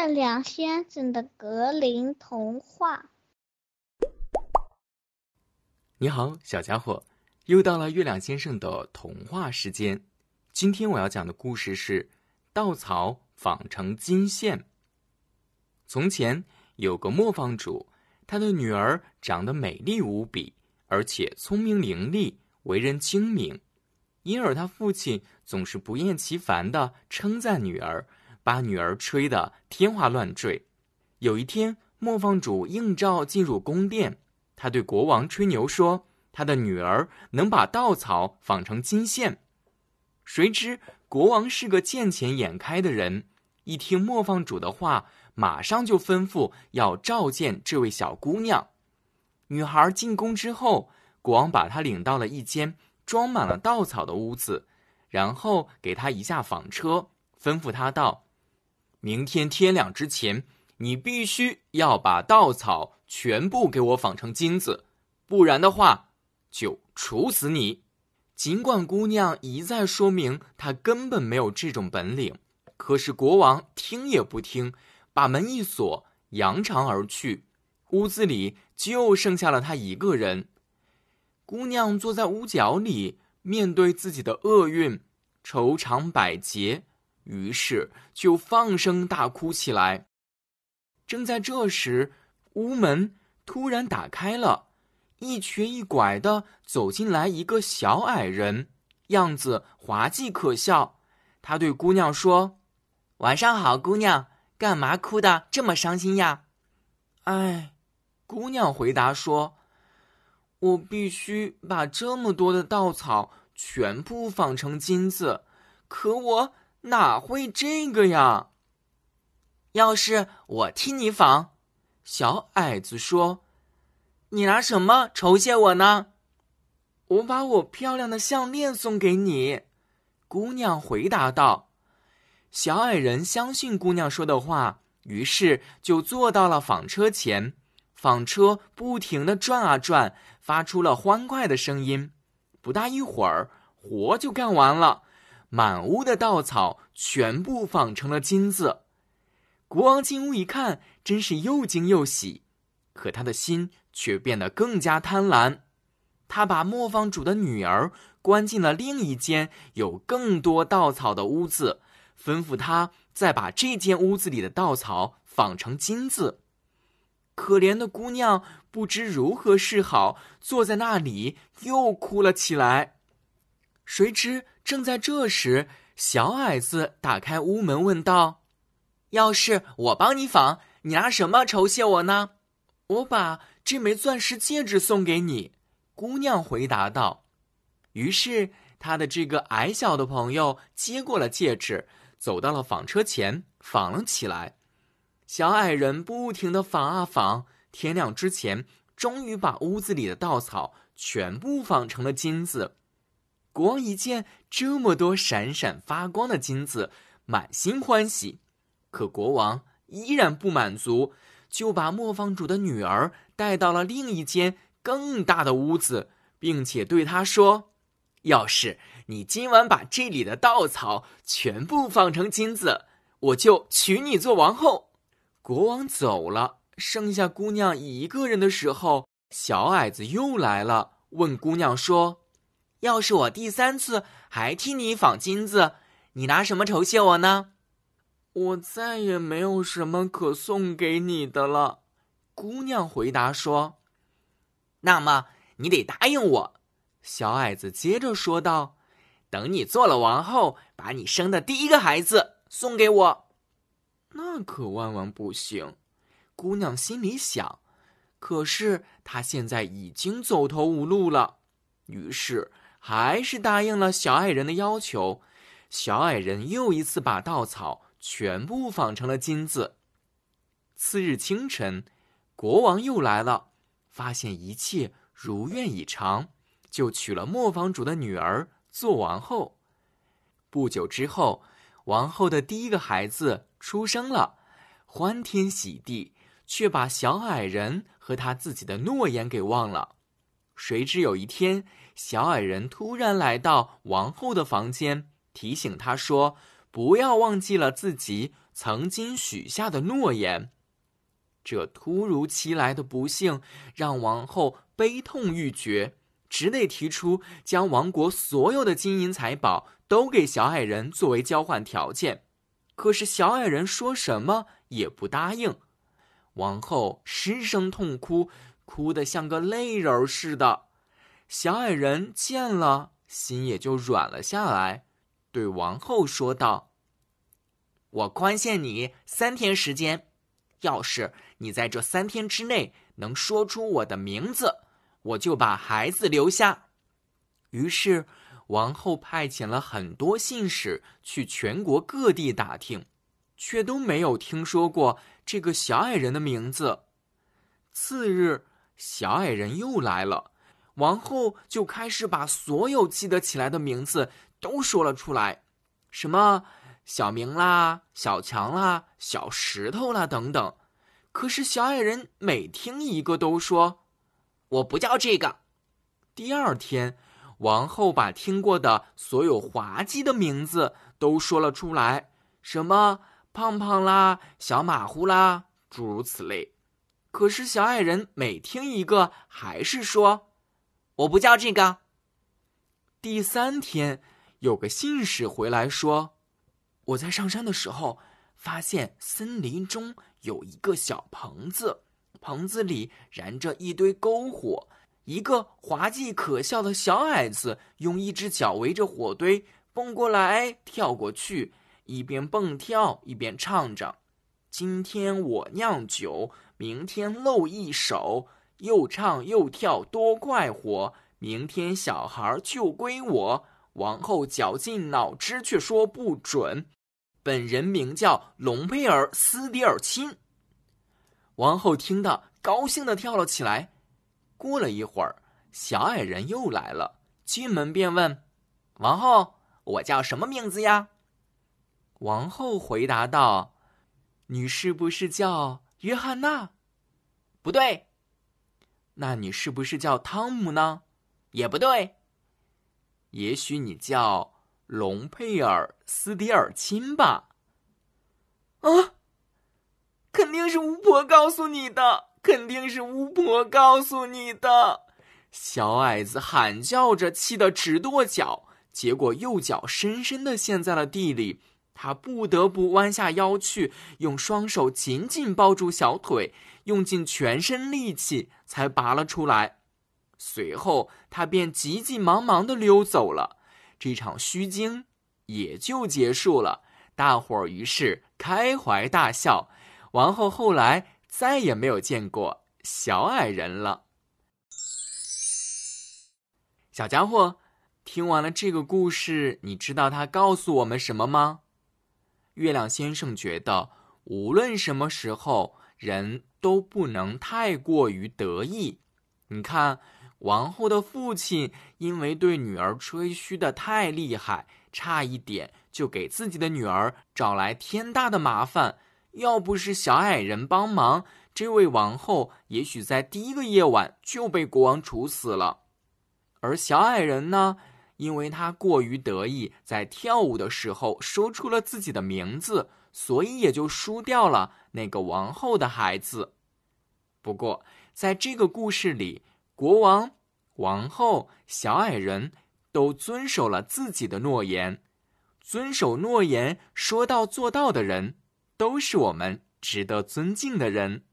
月亮先生的格林童话。你好，小家伙，又到了月亮先生的童话时间。今天我要讲的故事是稻草纺成金线。从前有个磨坊主，他的女儿长得美丽无比，而且聪明伶俐，为人精明，因而他父亲总是不厌其烦地称赞女儿，把女儿吹得天花乱坠。有一天，磨坊主应召进入宫殿，他对国王吹牛说，他的女儿能把稻草纺成金线。谁知国王是个见钱眼开的人，一听磨坊主的话，马上就吩咐要召见这位小姑娘。女孩进宫之后，国王把她领到了一间装满了稻草的屋子，然后给她一架纺车，吩咐她道：明天天亮之前，你必须要把稻草全部给我纺成金子，不然的话就处死你。尽管姑娘一再说明她根本没有这种本领，可是国王听也不听，把门一锁，扬长而去。屋子里就剩下了她一个人。姑娘坐在屋角里，面对自己的厄运，愁肠百结，于是就放声大哭起来。正在这时，屋门突然打开了，一瘸一拐地走进来一个小矮人，样子滑稽可笑。他对姑娘说：晚上好，姑娘，干嘛哭得这么伤心呀？哎，姑娘回答说，我必须把这么多的稻草全部纺成金子，可我哪会这个呀？要是我替你纺，小矮子说，你拿什么酬谢我呢？我把我漂亮的项链送给你，姑娘回答道。小矮人相信姑娘说的话，于是就坐到了纺车前。纺车不停地转啊转，发出了欢快的声音。不大一会儿，活就干完了，满屋的稻草全部纺成了金子。国王进屋一看，真是又惊又喜，可他的心却变得更加贪婪。他把磨坊主的女儿关进了另一间有更多稻草的屋子，吩咐他再把这间屋子里的稻草纺成金子。可怜的姑娘不知如何是好，坐在那里又哭了起来。谁知正在这时，小矮子打开屋门问道：要是我帮你纺，你拿什么酬谢我呢？我把这枚钻石戒指送给你，姑娘回答道。于是她的这个矮小的朋友接过了戒指，走到了纺车前，纺了起来。小矮人不停地纺啊纺，天亮之前，终于把屋子里的稻草全部纺成了金子。国王一见这么多闪闪发光的金子，满心欢喜，可国王依然不满足，就把磨坊主的女儿带到了另一间更大的屋子，并且对她说：要是你今晚把这里的稻草全部纺成金子，我就娶你做王后。国王走了，剩下姑娘一个人的时候，小矮子又来了，问姑娘说：要是我第三次还替你纺金子，你拿什么酬谢我呢？我再也没有什么可送给你的了，姑娘回答说。那么你得答应我，小矮子接着说道，等你做了王后，把你生的第一个孩子送给我。那可万万不行，姑娘心里想，可是她现在已经走投无路了，于是还是答应了小矮人的要求。小矮人又一次把稻草全部纺成了金子。次日清晨，国王又来了，发现一切如愿以偿，就娶了磨坊主的女儿做王后。不久之后，王后的第一个孩子出生了，欢天喜地，却把小矮人和他自己的诺言给忘了。谁知有一天，小矮人突然来到王后的房间，提醒她说不要忘记了自己曾经许下的诺言。这突如其来的不幸让王后悲痛欲绝，直内提出将王国所有的金银财宝都给小矮人作为交换条件。可是小矮人说什么也不答应，王后失声痛哭，哭得像个泪人似的。小矮人见了，心也就软了下来，对王后说道：“我宽限你3天时间，要是你在这3天之内能说出我的名字，我就把孩子留下。”于是王后派遣了很多信使去全国各地打听，却都没有听说过这个小矮人的名字。次日，小矮人又来了，王后就开始把所有记得起来的名字都说了出来，什么小明啦、小强啦、小石头啦等等。可是小矮人每听一个都说：“我不叫这个。”第二天，王后把听过的所有滑稽的名字都说了出来，什么胖胖啦、小马虎啦，诸如此类。可是小矮人每听一个还是说：“我不叫这个。”第3天，有个信使回来说：“我在上山的时候，发现森林中有一个小棚子，棚子里燃着一堆篝火，一个滑稽可笑的小矮子用一只脚围着火堆蹦过来跳过去，一边蹦跳一边唱着：今天我酿酒，明天露一手，又唱又跳多快活，明天小孩就归我。王后绞尽脑汁却说不准，本人名叫隆佩尔斯迪尔钦。”王后听得高兴地跳了起来。过了一会儿，小矮人又来了，进门便问：“王后，我叫什么名字呀？”王后回答道：“你是不是叫约翰娜？”“不对。”“那你是不是叫汤姆呢？”“也不对。”“也许你叫隆佩尔斯迪尔钦吧？”“啊，肯定是巫婆告诉你的，肯定是巫婆告诉你的！”小矮子喊叫着，气得直跺脚，结果右脚深深地陷在了地里。他不得不弯下腰去，用双手紧紧抱住小腿，用尽全身力气才拔了出来。随后他便急急忙忙地溜走了。这场虚惊也就结束了，大伙儿于是开怀大笑。王后后来再也没有见过小矮人了。小家伙，听完了这个故事，你知道它告诉我们什么吗？月亮先生觉得，无论什么时候，人都不能太过于得意。你看，王后的父亲因为对女儿吹嘘的太厉害，差一点就给自己的女儿找来天大的麻烦。要不是小矮人帮忙，这位王后也许在第一个夜晚就被国王处死了。而小矮人呢，因为他过于得意，在跳舞的时候说出了自己的名字，所以也就输掉了那个王后的孩子。不过，在这个故事里，国王、王后、小矮人都遵守了自己的诺言。遵守诺言、说到做到的人，都是我们值得尊敬的人。